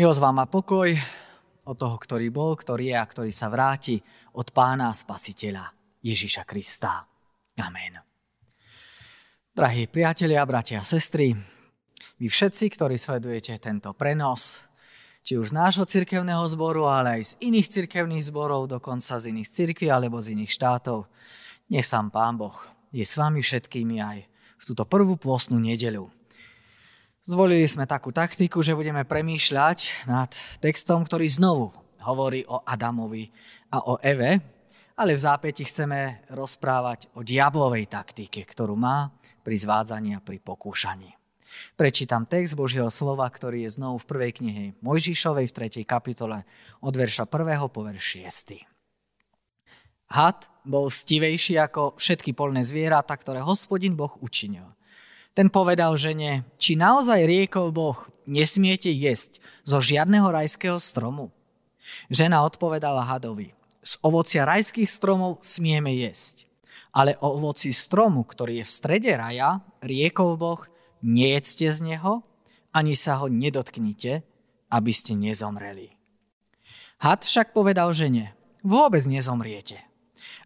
Milosť vám a pokoj od toho, ktorý bol, ktorý je a ktorý sa vráti, od Pána a Spasiteľa Ježiša Krista. Amen. Drahí priatelia, bratia a sestry, vy všetci, ktorí sledujete tento prenos, či už z nášho cirkevného zboru, ale aj z iných cirkevných zborov, dokonca z iných cirkví alebo z iných štátov, nech sám Pán Boh je s vami všetkými aj v túto prvú pôstnu nedeľu. Zvolili sme takú taktiku, že budeme premýšľať nad textom, ktorý znovu hovorí o Adamovi a o Eve, ale v zápäti chceme rozprávať o diablovej taktike, ktorú má pri zvádzaní a pri pokúšaní. Prečítam text Božieho slova, ktorý je znovu v prvej knihe Mojžišovej v 3. kapitole od verša 1. po verš 6. Had bol stivejší ako všetky poľné zvieratá, ktoré Hospodin Boh učinil. Ten povedal žene, či naozaj riekol Boh, nesmiete jesť zo žiadneho rajského stromu? Žena odpovedala hadovi, z ovocia rajských stromov smieme jesť, ale o ovoci stromu, ktorý je v strede raja, riekol Boh, nejedzte z neho, ani sa ho nedotknite, aby ste nezomreli. Had však povedal žene, vôbec nezomriete,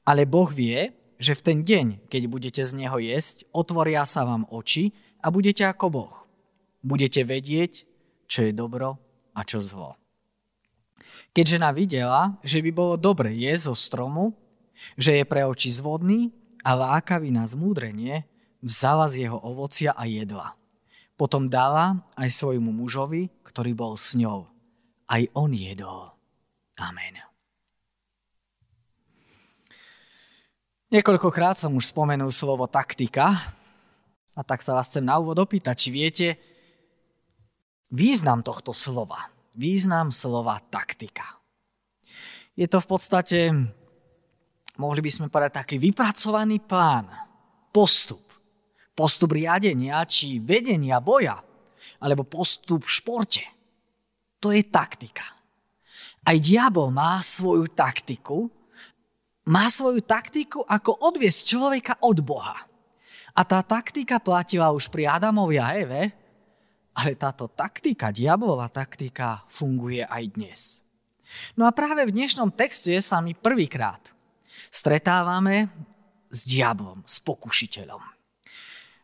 ale Boh vie, že v ten deň, keď budete z neho jesť, otvoria sa vám oči a budete ako Boh. Budete vedieť, čo je dobro a čo zlo. Keď žena videla, že by bolo dobre jesť zo stromu, že je pre oči zvodný a lákavý na zmúdrenie, vzala z jeho ovocia a jedla. Potom dala aj svojmu mužovi, ktorý bol s ňou. Aj on jedol. Amen. Niekoľkokrát som už spomenul slovo taktika a tak sa vás chcem na úvod opýtať, či viete význam tohto slova. Význam slova taktika. Je to v podstate, mohli by sme povedať, taký vypracovaný plán, postup riadenia či vedenia boja, alebo postup v športe. To je taktika. Aj diabol má svoju taktiku, ako odviesť človeka od Boha. A tá taktika platila už pri Adamovi a Eve, ale táto taktika, diablova taktika, funguje aj dnes. No a práve v dnešnom texte sa my prvýkrát stretávame s diablom, s pokušiteľom.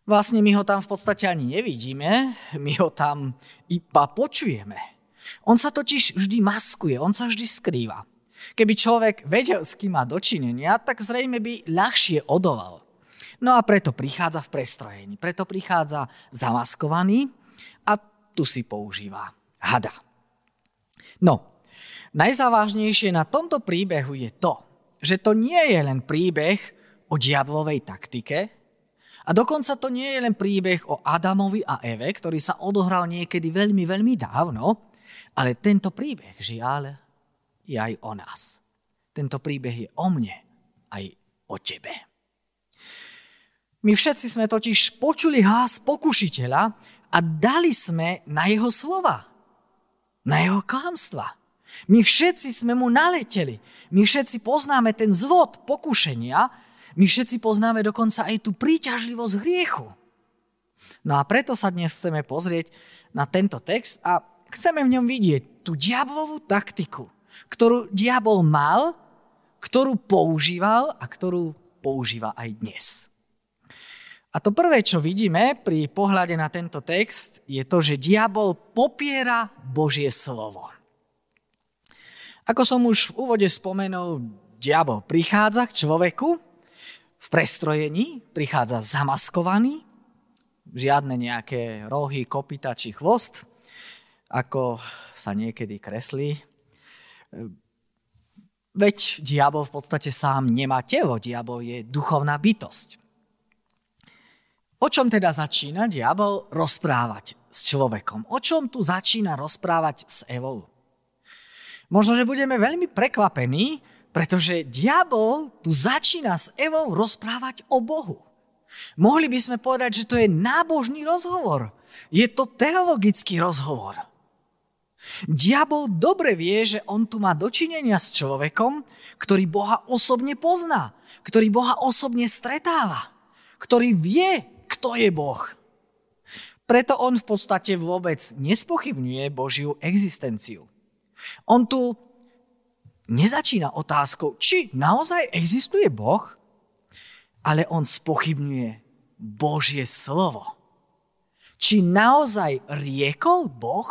Vlastne my ho tam v podstate ani nevidíme, my ho tam iba počujeme. On sa totiž vždy maskuje, on sa vždy skrýva. Keby človek vedel, s kým má dočinenia, tak zrejme by ľahšie odolal. No a preto prichádza v prestrojení, preto prichádza zamaskovaný a tu si používa hada. No, najzávažnejšie na tomto príbehu je to, že to nie je len príbeh o diablovej taktike a dokonca to nie je len príbeh o Adamovi a Eve, ktorý sa odohral niekedy veľmi, veľmi dávno, ale tento príbeh, žiaľ, je aj o nás. Tento príbeh je o mne, aj o tebe. My všetci sme totiž počuli hlas pokušiteľa a dali sme na jeho slova, na jeho klamstva. My všetci sme mu naleteli. My všetci poznáme ten zvod pokušenia. My všetci poznáme dokonca aj tú príťažlivosť hriechu. No a preto sa dnes chceme pozrieť na tento text a chceme v ňom vidieť tú diablovú taktiku, ktorú diabol mal, ktorú používal a ktorú používa aj dnes. A to prvé, čo vidíme pri pohľade na tento text, je to, že diabol popiera Božie slovo. Ako som už v úvode spomenul, diabol prichádza k človeku v prestrojení, prichádza zamaskovaný, žiadne nejaké rohy, kopyta či chvost, ako sa niekedy kreslí. Veď diabol v podstate sám nemá telo, diabol je duchovná bytosť. O čom teda začína diabol rozprávať s človekom? O čom tu začína rozprávať s Evou? Možno, že budeme veľmi prekvapení, pretože diabol tu začína s Evou rozprávať o Bohu. Mohli by sme povedať, že to je nábožný rozhovor. Je to teologický rozhovor. Diabol dobre vie, že on tu má dočinenia s človekom, ktorý Boha osobne pozná, ktorý Boha osobne stretáva, ktorý vie, kto je Boh. Preto on v podstate vôbec nespochybňuje Božiu existenciu. On tu nezačína otázkou, či naozaj existuje Boh, ale on spochybňuje Božie slovo. Či naozaj riekol Boh?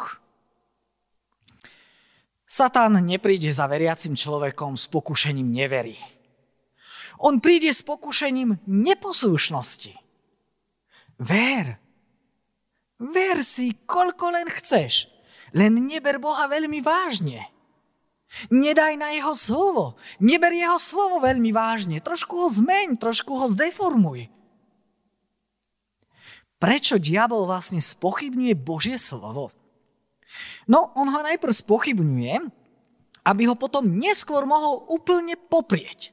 Satan nepríde za veriacim človekom s pokušením neverí. On príde s pokušením neposlušnosti. Ver si, koľko len chceš, len neber Boha veľmi vážne. Nedaj na jeho slovo. Neber jeho slovo veľmi vážne. Trošku ho zmeň, trošku ho zdeformuj. Prečo diabol vlastne spochybňuje Božie slovo? No, on ho najprv spochybňuje, aby ho potom neskôr mohol úplne poprieť.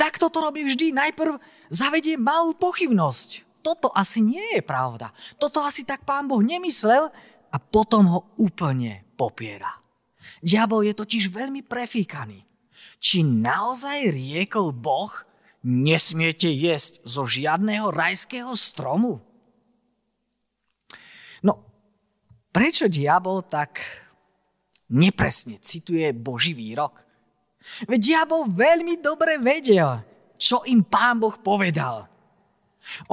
Takto to robí vždy. Najprv zavedie malú pochybnosť. Toto asi nie je pravda. Toto asi tak Pán Boh nemyslel a potom ho úplne popiera. Diabol je totiž veľmi prefíkaný. Či naozaj riekol Boh, nesmiete jesť zo žiadneho rajského stromu? No, prečo diabol tak nepresne cituje Boží výrok? Veď diabol veľmi dobre vedel, čo im Pán Boh povedal.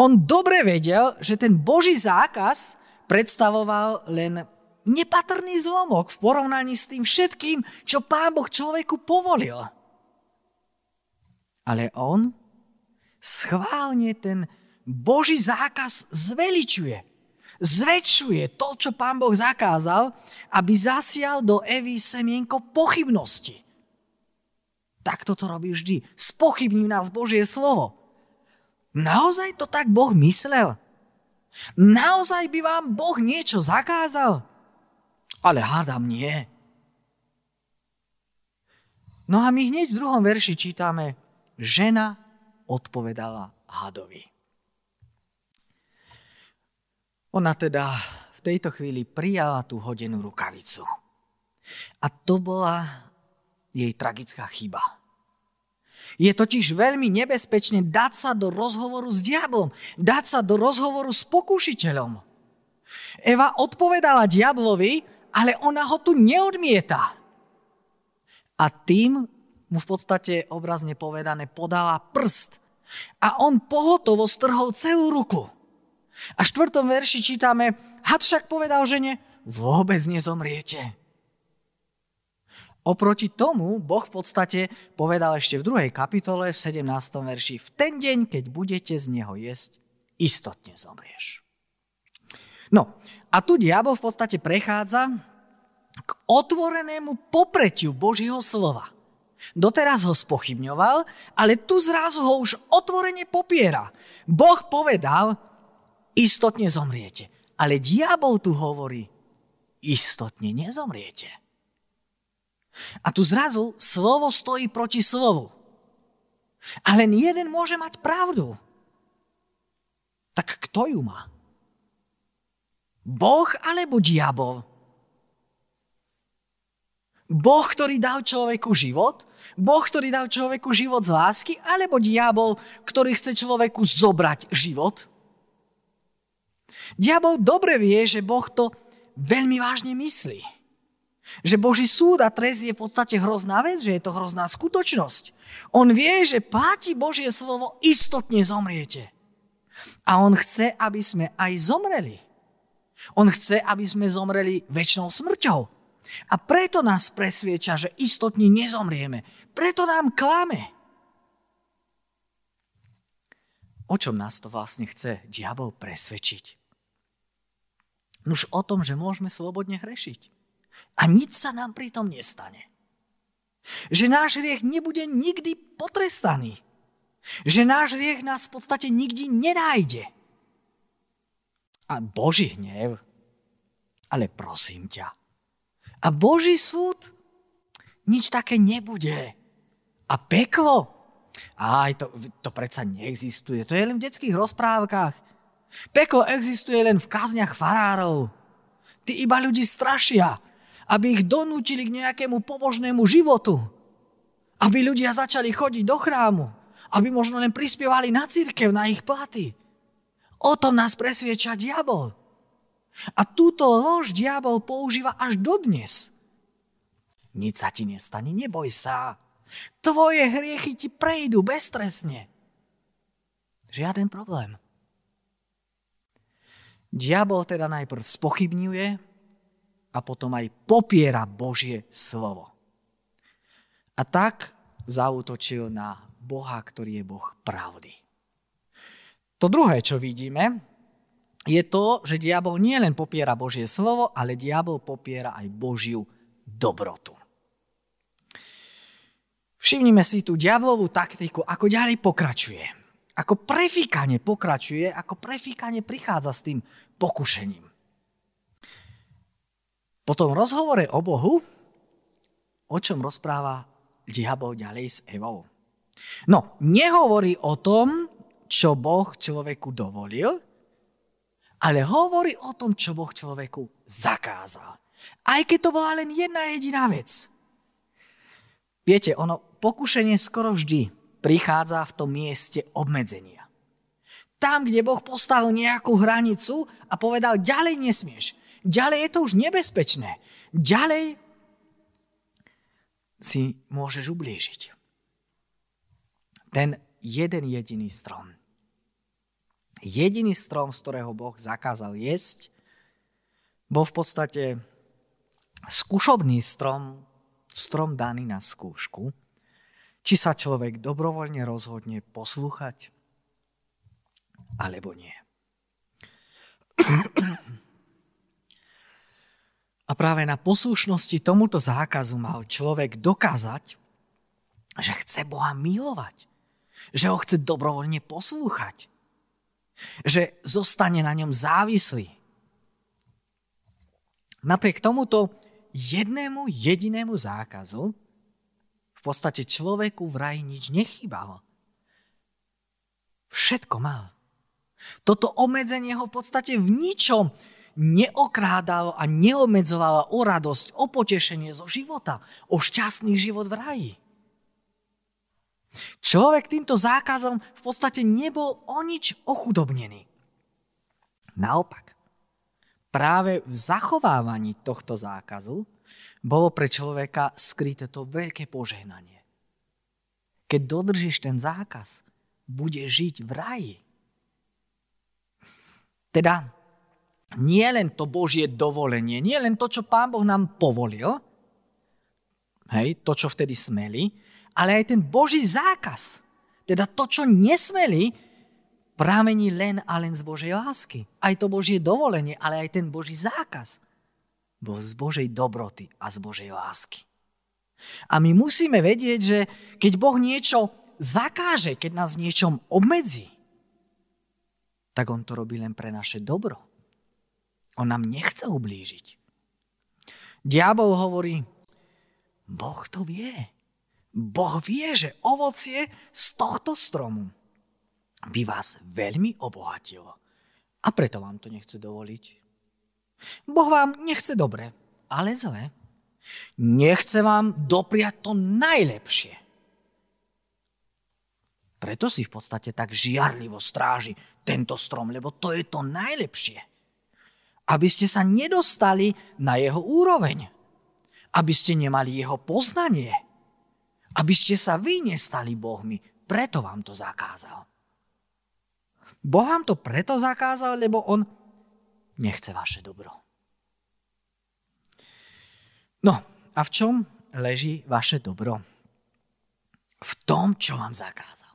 On dobre vedel, že ten Boží zákaz predstavoval len nepatrný zlomok v porovnaní s tým všetkým, čo Pán Boh človeku povolil. Ale on schválne ten Boží zákaz zveličuje. Zväčšuje to, čo Pán Boh zakázal, aby zasial do Evy semienko pochybnosti. Takto to robí vždy. Spochybní nás Božie slovo. Naozaj to tak Boh myslel? Naozaj by vám Boh niečo zakázal? Ale hádam nie. No a my hneď v 2. verši čítame, žena odpovedala hadovi. Ona teda v tejto chvíli prijala tú hodenú rukavicu. A to bola jej tragická chyba. Je totiž veľmi nebezpečné dať sa do rozhovoru s diablom, dať sa do rozhovoru s pokušiteľom. Eva odpovedala diablovi, ale ona ho tu neodmieta. A tým mu v podstate obrazne povedané podala prst. A on pohotovo strhol celú ruku. A v 4. verši čítame, had však povedal žene, vôbec nezomriete. Oproti tomu Boh v podstate povedal ešte v 2. kapitole, v 17. verši, v ten deň, keď budete z neho jesť, istotne zomrieš. No, a tu diabol v podstate prechádza k otvorenému popretiu Božieho slova. Doteraz ho spochybňoval, ale tu zrazu ho už otvorene popiera. Boh povedal, istotne zomriete. Ale diabol tu hovorí, istotne nezomriete. A tu zrazu slovo stojí proti slovu. A len jeden môže mať pravdu. Tak kto ju má? Boh alebo diabol? Boh, ktorý dal človeku život? Boh, ktorý dal človeku život z lásky? Alebo diabol, ktorý chce človeku zobrať život? Diabol dobre vie, že Boh to veľmi vážne myslí. Že Boží súd a trest je v podstate hrozná vec, že je to hrozná skutočnosť. On vie, že platí Božie slovo, istotne zomriete. A on chce, aby sme aj zomreli. On chce, aby sme zomreli večnou smrťou. A preto nás presvieča, že istotne nezomrieme. Preto nám klame. O čom nás to vlastne chce diabol presvedčiť? Nuž o tom, že môžeme slobodne hrešiť. A nič sa nám pritom nestane. Že náš hriech nebude nikdy potrestaný. Že náš hriech nás v podstate nikdy nenájde. A Boží hnev, ale prosím ťa. A Boží súd, nič také nebude. A peklo, aj to predsa neexistuje. To je len v detských rozprávkach. Peklo existuje len v kázniach farárov. Tí iba ľudí strašia, aby ich donútili k nejakému pobožnému životu. Aby ľudia začali chodiť do chrámu. Aby možno len prispievali na cirkev, na ich platy. O tom nás presvieča diabol. A túto lož diabol používa až dodnes. Nič sa ti nestane, neboj sa. Tvoje hriechy ti prejdú beztrestne. Žiaden problém. Diabol teda najprv spochybňuje a potom aj popiera Božie slovo. A tak zaútočil na Boha, ktorý je Boh pravdy. To druhé, čo vidíme, je to, že diabol nielen popiera Božie slovo, ale diabol popiera aj Božiu dobrotu. Všimnime si tú diablovú taktiku, ako ďalej pokračuje. Ako prefíkane prichádza s tým pokušením. Po tom rozhovore o Bohu, o čom rozpráva diabol ďalej s Evou. No, nehovorí o tom, čo Boh človeku dovolil, ale hovorí o tom, čo Boh človeku zakázal. Aj keď to bola len jedna jediná vec. Viete, ono pokušenie skoro vždy prichádza v tom mieste obmedzenia. Tam, kde Boh postavil nejakú hranicu a povedal, ďalej nesmieš, ďalej je to už nebezpečné, ďalej si môžeš ublížiť. Ten jeden jediný strom. Jediný strom, z ktorého Boh zakázal jesť, bol v podstate skúšobný strom, strom daný na skúšku, či sa človek dobrovoľne rozhodne poslúchať, alebo nie. A práve na poslušnosti tomuto zákazu mal človek dokázať, že chce Boha milovať, že ho chce dobrovoľne poslúchať, že zostane na ňom závislý. Napriek tomuto jednému jedinému zákazu v podstate človeku vraj nič nechýbalo. Všetko mal. Toto obmedzenie ho v podstate v ničom neokrádalo a neobmedzovalo o radosť, o potešenie zo života, o šťastný život v raji. Človek týmto zákazom v podstate nebol o nič ochudobnený. Naopak, práve v zachovávaní tohto zákazu bolo pre človeka skryté to veľké požehnanie. Keď dodržíš ten zákaz, budeš žiť v raji. Teda nie len to Božie dovolenie, nie len to, čo Pán Boh nám povolil, hej, to, čo vtedy smeli, ale aj ten Boží zákaz, teda to, čo nesmeli, pramení len a len z Božej lásky. Aj to Božie dovolenie, ale aj ten Boží zákaz bol z Božej dobroty a z Božej lásky. A my musíme vedieť, že keď Boh niečo zakáže, keď nás v niečom obmedzí, tak on to robí len pre naše dobro. On nám nechce ublížiť. Diabol hovorí, Boh to vie. Boh vie, že ovocie z tohto stromu by vás veľmi obohatilo. A preto vám to nechce dovoliť. Boh vám nechce dobre, ale zle. Nechce vám dopriať to najlepšie. Preto si v podstate tak žiarlivo stráži tento strom, lebo to je to najlepšie. Aby ste sa nedostali na jeho úroveň. Aby ste nemali jeho poznanie. Aby ste sa vy nestali bohmi. Preto vám to zakázal. Boh vám to preto zakázal, lebo on nechce vaše dobro. No, a v čom leží vaše dobro? V tom, čo vám zakázal.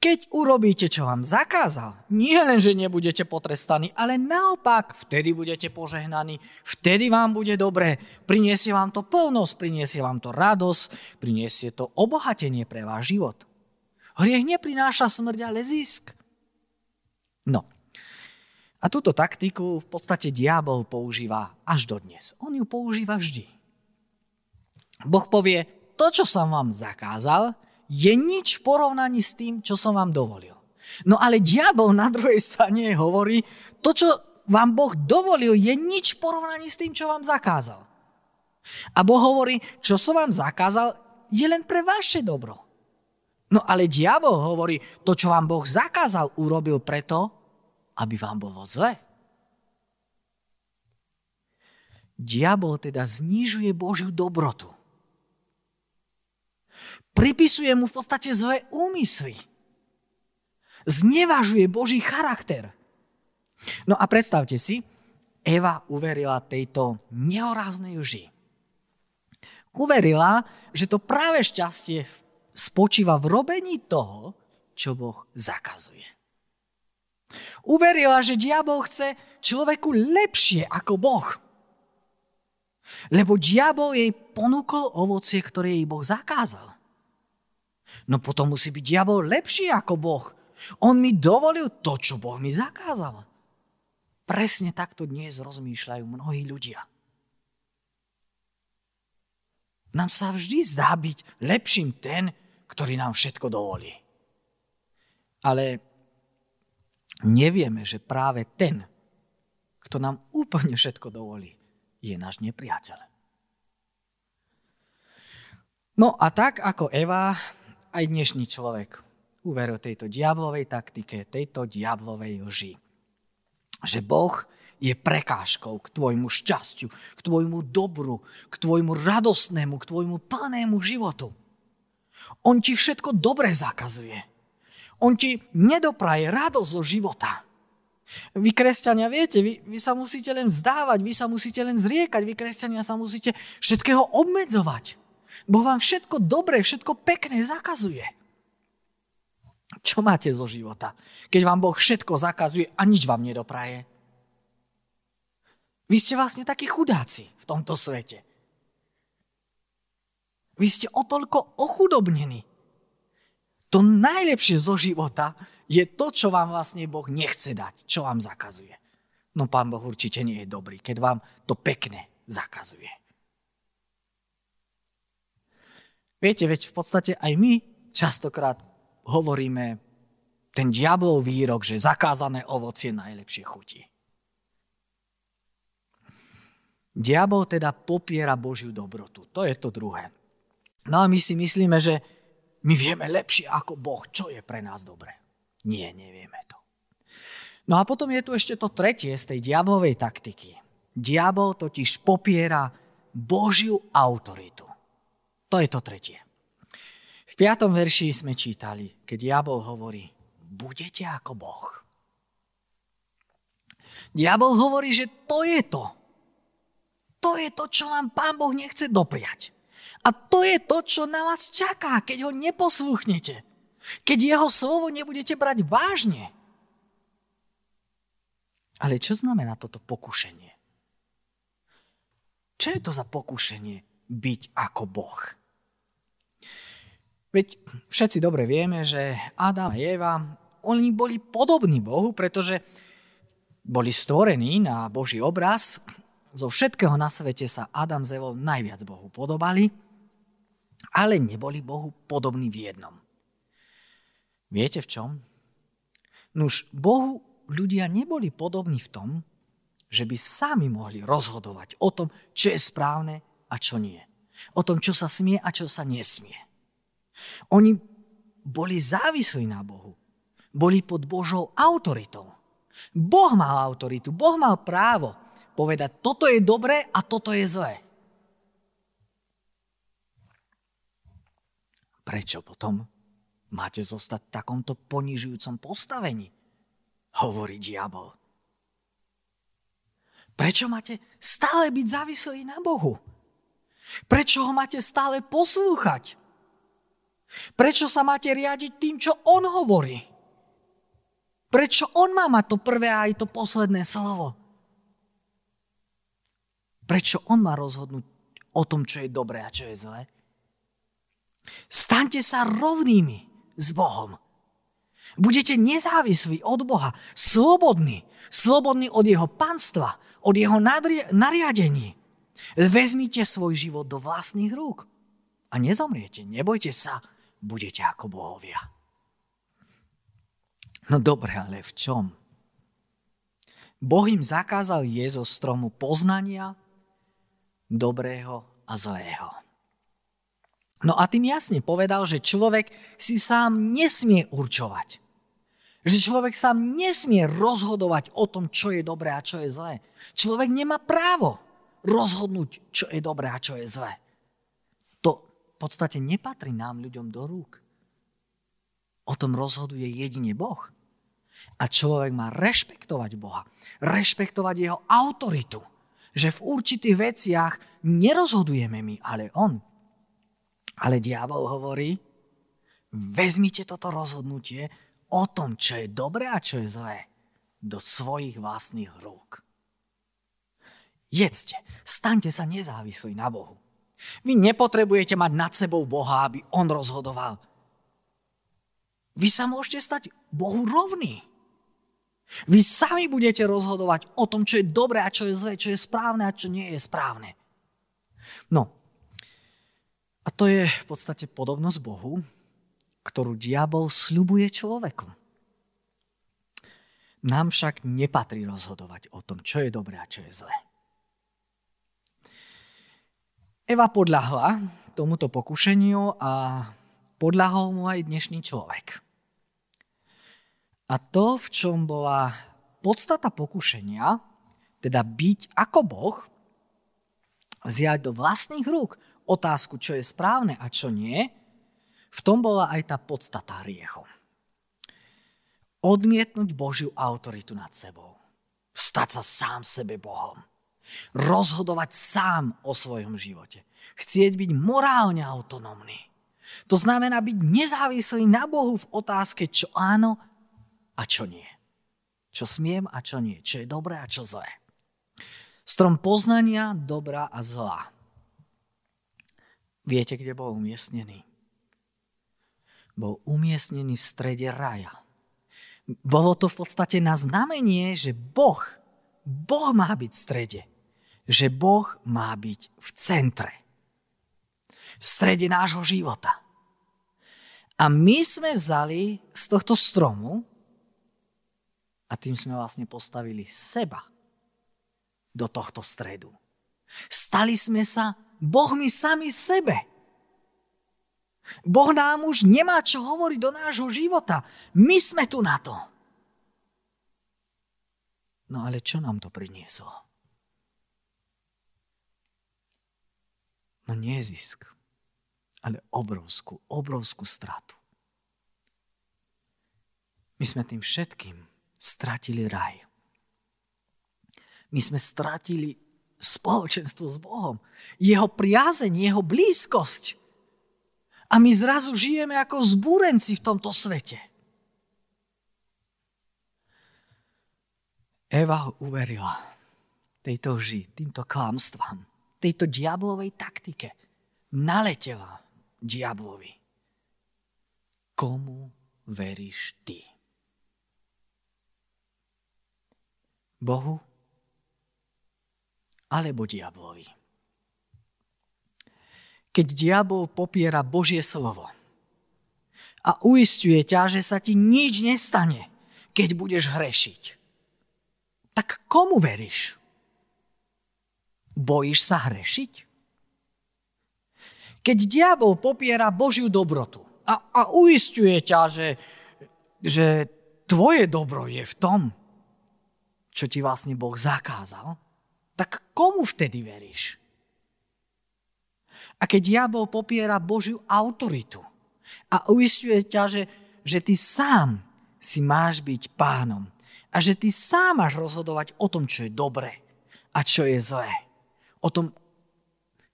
Keď urobíte, čo vám zakázal, nie len, že nebudete potrestaní, ale naopak, vtedy budete požehnaní, vtedy vám bude dobre, prinesie vám to plnosť, prinesie vám to radosť, prinesie to obohatenie pre váš život. Hriech neprináša smrť, ale zisk. No, a túto taktiku v podstate diabol používa až dodnes. On ju používa vždy. Boh povie, to, čo som vám zakázal, je nič v porovnaní s tým, čo som vám dovolil. No ale diabol na druhej strane hovorí, to, čo vám Boh dovolil, je nič v porovnaní s tým, čo vám zakázal. A Boh hovorí, čo som vám zakázal, je len pre vaše dobro. No ale diabol hovorí, to, čo vám Boh zakázal, urobil preto, aby vám bolo zle. Diabol teda znižuje Božiu dobrotu. Pripisuje mu v podstate zlé úmysly. Znevažuje Boží charakter. No a predstavte si, Eva uverila tejto nehoráznej lži. Uverila, že to práve šťastie spočíva v robení toho, čo Boh zakazuje. Uverila, že diabol chce človeku lepšie ako Boh. Lebo diabol jej ponúkol ovocie, ktoré jej Boh zakázal. No potom musí byť diabol lepší ako Boh. On mi dovolil to, čo Boh mi zakázal. Presne takto dnes rozmýšľajú mnohí ľudia. Nám sa vždy zdá byť lepším ten, ktorý nám všetko dovolí. Ale nevieme, že práve ten, kto nám úplne všetko dovolí, je náš nepriateľ. No a tak ako Eva, aj dnešný človek uveril tejto diablovej taktike, tejto diablovej lži. Že Boh je prekážkou k tvojmu šťastiu, k tvojmu dobru, k tvojmu radostnému, k tvojmu plnému životu. On ti všetko dobre zakazuje. On ti nedopraje radosť zo života. Vy, kresťania, viete, vy sa musíte len vzdávať, vy sa musíte len zriekať, vy, kresťania, sa musíte všetkého obmedzovať. Boh vám všetko dobre, všetko pekné zakazuje. Čo máte zo života, keď vám Boh všetko zakazuje a nič vám nedopraje? Vy ste vlastne takí chudáci v tomto svete. Vy ste o toľko ochudobnení. To najlepšie zo života je to, čo vám vlastne Boh nechce dať, čo vám zakazuje. No Pán Boh určite nie je dobrý, keď vám to pekne zakazuje. Viete, veď v podstate aj my častokrát hovoríme ten diablov výrok, že zakázané ovocie najlepšie chutí. Diabol teda popiera Božiu dobrotu. To je to druhé. No a my si myslíme, že my vieme lepšie ako Boh, čo je pre nás dobre. Nie, nevieme to. No a potom je tu ešte to tretie z tej diablovej taktiky. Diabol totiž popiera Božiu autoritu. To je to tretie. V 5. verši sme čítali, keď diabol hovorí, budete ako Boh. Diabol hovorí, že to je to. To je to, čo vám Pán Boh nechce dopriať. A to je to, čo na vás čaká, keď ho neposlúchnete. Keď jeho slovo nebudete brať vážne. Ale čo znamená toto pokušenie? Čo je to za pokušenie byť ako Boh? Veď všetci dobre vieme, že Adam a Eva, oni boli podobní Bohu, pretože boli stvorení na Boží obraz. Zo všetkého na svete sa Adam s Evou najviac Bohu podobali, ale neboli Bohu podobní v jednom. Viete v čom? Nuž, Bohu ľudia neboli podobní v tom, že by sami mohli rozhodovať o tom, čo je správne a čo nie. O tom, čo sa smie a čo sa nesmie. Oni boli závislí na Bohu. Boli pod Božou autoritou. Boh mal autoritu, Boh mal právo povedať, toto je dobré a toto je zlé. Prečo potom máte zostať v takomto ponižujúcom postavení? Hovorí diabol. Prečo máte stále byť závislí na Bohu? Prečo ho máte stále poslúchať? Prečo sa máte riadiť tým, čo on hovorí? Prečo on má mať to prvé a aj to posledné slovo? Prečo on má rozhodnúť o tom, čo je dobré a čo je zlé? Staňte sa rovnými s Bohom. Budete nezávislí od Boha, slobodní od jeho panstva, od jeho nariadení. Vezmite svoj život do vlastných rúk a nezomriete, nebojte sa, budete ako bohovia. No dobre, ale v čom? Boh im zakázal jesť zo stromu poznania dobrého a zlého. No a tým jasne povedal, že človek si sám nesmie určovať. Že človek sám nesmie rozhodovať o tom, čo je dobré a čo je zlé. Človek nemá právo. rozhodnúť, čo je dobré a čo je zlé. To v podstate nepatrí nám ľuďom do rúk. O tom rozhoduje jedine Boh. A človek má rešpektovať Boha, rešpektovať jeho autoritu, že v určitých veciach nerozhodujeme my, ale on. Ale diabol hovorí, vezmite toto rozhodnutie o tom, čo je dobré a čo je zlé, do svojich vlastných rúk. Jedzte, staňte sa nezávislí na Bohu. Vy nepotrebujete mať nad sebou Boha, aby on rozhodoval. Vy sa môžete stať Bohu rovný. Vy sami budete rozhodovať o tom, čo je dobré a čo je zlé, čo je správne a čo nie je správne. No, a to je v podstate podobnosť Bohu, ktorú diabol sľubuje človeku. Nám však nepatrí rozhodovať o tom, čo je dobré a čo je zlé. Eva podľahla tomuto pokušeniu a podľahol mu aj dnešný človek. A to, v čom bola podstata pokušenia, teda byť ako Boh, vziať do vlastných rúk otázku, čo je správne a čo nie, v tom bola aj tá podstata hriechu. Odmietnúť Božiu autoritu nad sebou. Stať sa sám sebe Bohom. Rozhodovať sám o svojom živote. Chcieť byť morálne autonómny. To znamená byť nezávislý na Bohu v otázke, čo áno a čo nie. Čo smiem a čo nie. Čo je dobré a čo zlé. Strom poznania dobra a zla. Viete, kde bol umiestnený? Bol umiestnený v strede raja. Bolo to v podstate na znamenie, že Boh má byť v strede. Že Boh má byť v centre. V strede nášho života. A my sme vzali z tohto stromu a tým sme vlastne postavili seba do tohto stredu. Stali sme sa Bohmi sami sebe. Boh nám už nemá čo hovoriť do nášho života. My sme tu na to. No ale čo nám to prinieslo? No nie zisk. Ale obrovskú stratu. My sme tým všetkým stratili raj. My sme stratili spoločenstvo s Bohom, jeho priazeň, jeho blízkosť. A my zrazu žijeme ako zbúrenci v tomto svete. Eva uverila tejto lži, týmto klamstvám, tejto diablovej taktike. Naletela diablovi. Komu veríš ty? Bohu alebo diablovi? Keď diabol popiera Božie slovo a uisťuje ťa, že sa ti nič nestane, keď budeš hrešiť, tak komu veríš? Bojíš sa hrešiť? Keď diabol popiera Božiu dobrotu a uisťuje ťa, že tvoje dobro je v tom, čo ti vlastne Boh zakázal, tak komu vtedy veríš? A keď diabol popiera Božiu autoritu a uisťuje ťa, že ty sám si máš byť pánom a že ty sám máš rozhodovať o tom, čo je dobré a čo je zlé, o tom,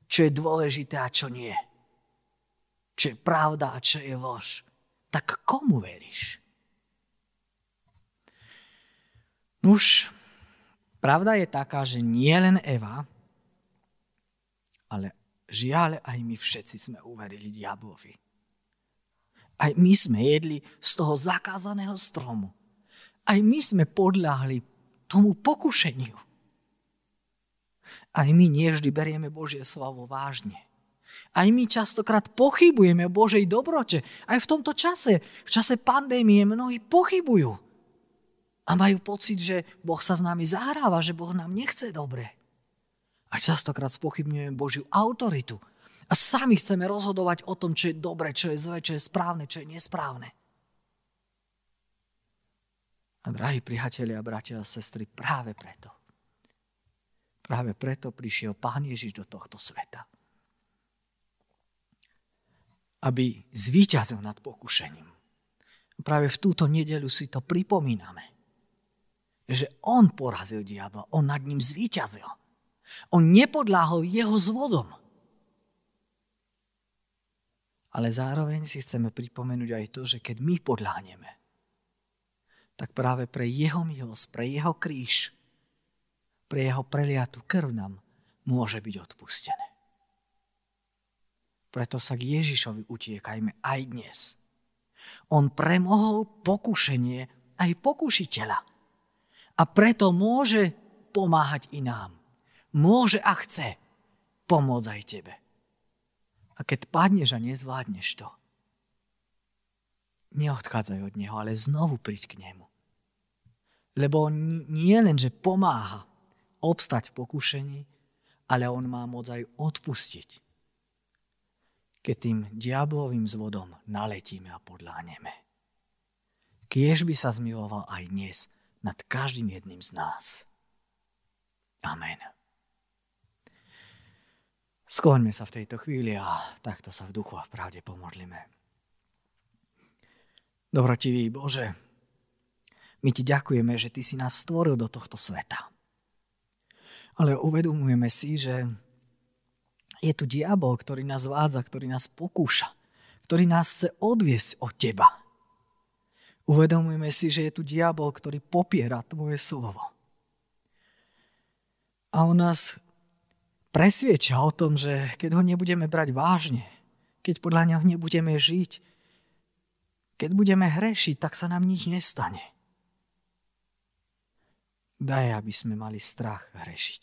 čo je dôležité a čo nie. Čo je pravda a čo je lož. Tak komu veríš? Nuž, pravda je taká, že nie len Eva, ale žiaľ aj my všetci sme uverili diablovi. Aj my sme jedli z toho zakázaného stromu. Aj my sme podľahli tomu pokušeniu. Aj my nevždy berieme Božie slovo vážne. Aj my častokrát pochybujeme o Božej dobrote. Aj v tomto čase, v čase pandémie, mnohí pochybujú. A majú pocit, že Boh sa s nami zahráva, že Boh nám nechce dobre. A častokrát spochybňujeme Božiu autoritu. A sami chceme rozhodovať o tom, čo je dobre, čo je zlé, čo je správne, čo je nesprávne. A drahí priatelia, bratia a sestry, práve preto Práve preto prišiel Pán Ježiš do tohto sveta. Aby zvíťazil nad pokušením. Práve v túto nedeľu si to pripomíname. Že on porazil diabla, on nad ním zvíťazil. On nepodláhol jeho zvodom. Ale zároveň si chceme pripomenúť aj to, že keď my podláhneme, tak práve pre jeho milosť, pre jeho kríž, pre jeho preliatú krv nám môže byť odpustené. Preto sa k Ježišovi utiekajme aj dnes. On premohol pokušenie aj pokušiteľa. A preto môže pomáhať i nám. Môže a chce pomôcť aj tebe. A keď padneš a nezvládneš to, neodchádzaj od neho, ale znovu príď k nemu. Lebo on nie len, že pomáha obstať v pokušení, ale on má moc aj odpustiť. Keď tým diablovým zvodom naletíme a podláhneme. Kiež by sa zmiloval aj dnes nad každým jedným z nás. Amen. Skloňme sa v tejto chvíli a takto sa v duchu a v pravde pomodlíme. Dobrotivý Bože, my ti ďakujeme, že ty si nás stvoril do tohto sveta. Ale uvedomujeme si, že je tu diabol, ktorý nás vádza, ktorý nás pokúša, ktorý nás chce odviesť od teba. Uvedomujeme si, že je tu diabol, ktorý popiera tvoje slovo. A on nás presviedča o tom, že keď ho nebudeme brať vážne, keď podľa neho nebudeme žiť, keď budeme hrešiť, tak sa nám nič nestane. Daj, aby sme mali strach hrešiť.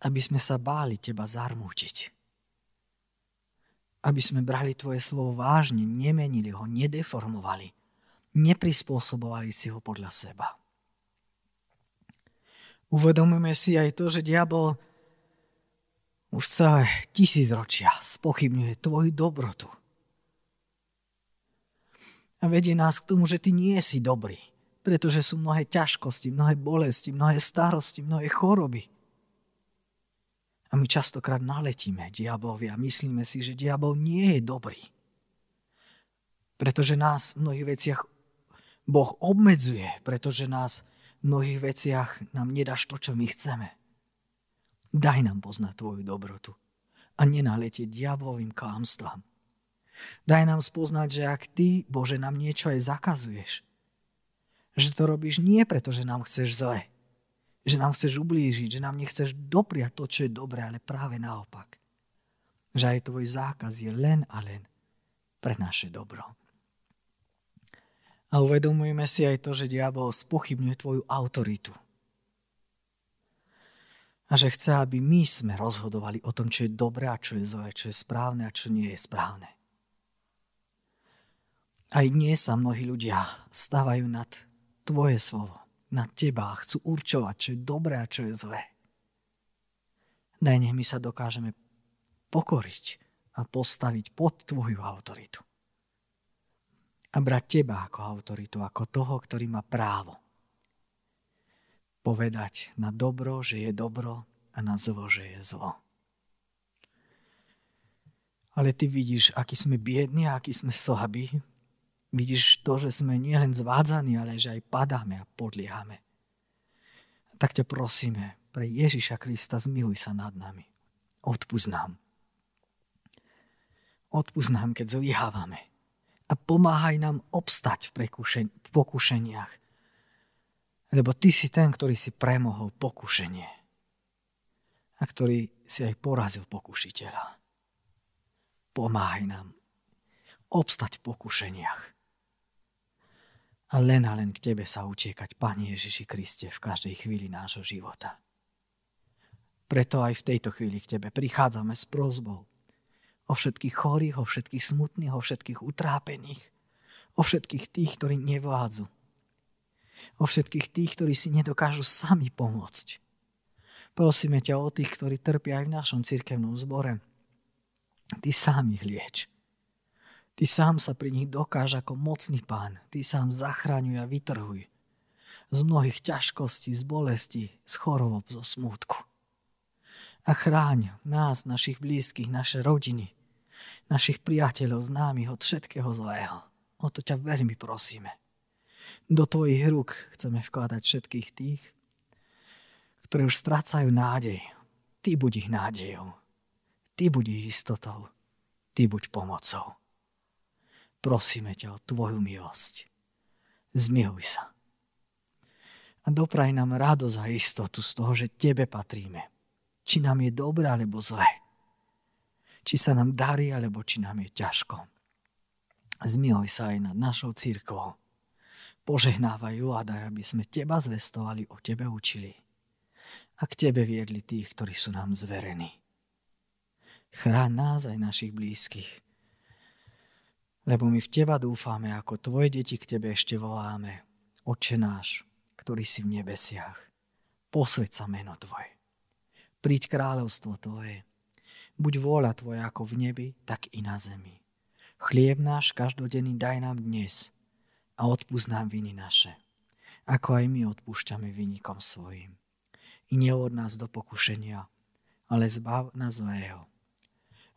Aby sme sa báli teba zarmútiť. Aby sme brali tvoje slovo vážne, nemenili ho, nedeformovali, neprispôsobovali si ho podľa seba. Uvedomujeme si aj to, že diabol už celé 1000 ročia spochybňuje tvoju dobrotu. A vedie nás k tomu, že ty nie si dobrý, pretože sú mnohé ťažkosti, mnohé bolesti, mnohé starosti, mnohé choroby. A my častokrát naletíme diablovi a myslíme si, že diabol nie je dobrý. Pretože nás v mnohých veciach Boh obmedzuje, pretože nás v mnohých veciach nám nedáš to, čo my chceme. Daj nám poznať tvoju dobrotu a nenaletieť diablovým klamstvám. Daj nám spoznať, že ak ty, Bože, nám niečo aj zakazuješ, že to robíš nie preto, že nám chceš zle, že nám chceš ublížiť, že nám nechceš dopriať to, čo je dobré, ale práve naopak. Že aj tvoj zákaz je len a len pre naše dobro. A uvedomujeme si aj to, že diabol spochybňuje tvoju autoritu. A že chce, aby my sme rozhodovali o tom, čo je dobré a čo je zlé, čo je správne a čo nie je správne. Aj dnes sa mnohí ľudia stávajú nad tvoje slovo, na teba a chcú určovať, čo je dobré a čo je zlé. Daj, nech my sa dokážeme pokoriť a postaviť pod tvoju autoritu. A brať teba ako autoritu, ako toho, ktorý má právo povedať na dobro, že je dobro a na zlo, že je zlo. Ale ty vidíš, akí sme biední a akí sme slabí. Vidíš to, že sme nielen zvádzaní, ale že aj padáme a podliehame. Tak ťa prosíme, pre Ježiša Krista zmiluj sa nad nami. Odpusť nám. Odpusť nám, keď zlyhávame. A pomáhaj nám obstať v pokušeniach. Lebo ty si ten, ktorý si premohol pokušenie. A ktorý si aj porazil pokušiteľa. Pomáhaj nám obstať v pokušeniach. A len k tebe sa utiekať, Pane Ježiši Kriste, v každej chvíli nášho života. Preto aj v tejto chvíli k tebe prichádzame s prosbou o všetkých chorých, o všetkých smutných, o všetkých utrápených, o všetkých tých, ktorí nevládzu, o všetkých tých, ktorí si nedokážu sami pomôcť. Prosíme ťa o tých, ktorí trpia aj v našom cirkevnom zbore. Ty sám ich lieč. Ty sám sa pri nich dokáž ako mocný Pán. Ty sám zachraňuj a vytrhuj. z mnohých ťažkostí, z bolesti, z chorôb, zo smútku. A chráň nás, našich blízkych, naše rodiny, našich priateľov, známych od všetkého zlého. O to ťa veľmi prosíme. Do tvojich rúk chceme vkladať všetkých tých, ktorí už strácajú nádej. Ty buď ich nádejou. Ty buď ich istotou. Ty buď pomocou. Prosíme ťa o tvoju milosť. Zmiluj sa. A dopraj nám radosť a istotu z toho, že tebe patríme. Či nám je dobre, alebo zle. Či sa nám darí, alebo či nám je ťažko. Zmiluj sa aj nad našou cirkvou. Požehnávaj ju a daj, aby sme teba zvestovali, o tebe učili. A k tebe viedli tých, ktorí sú nám zverení. Chráň nás aj našich blízkych. Lebo my v teba dúfame, ako tvoje deti k tebe ešte voláme. Otče náš, ktorý si v nebesiach. Posväť sa meno tvoje. Príď kráľovstvo tvoje. Buď vôľa tvoja ako v nebi, tak i na zemi. Chlieb náš každodenný daj nám dnes a odpúsť nám viny naše, ako aj my odpúšťame vinníkom svojim. I neuvod nás do pokušenia, ale zbav nás zlého.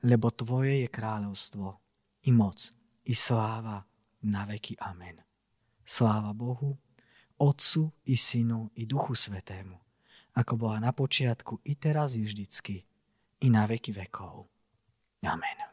Lebo tvoje je kráľovstvo, i moc, i sláva na veky. Amen. Sláva Bohu, Otcu i Synu i Duchu Svätému, ako bola na počiatku, i teraz, i vždycky, i na veky vekov. Amen.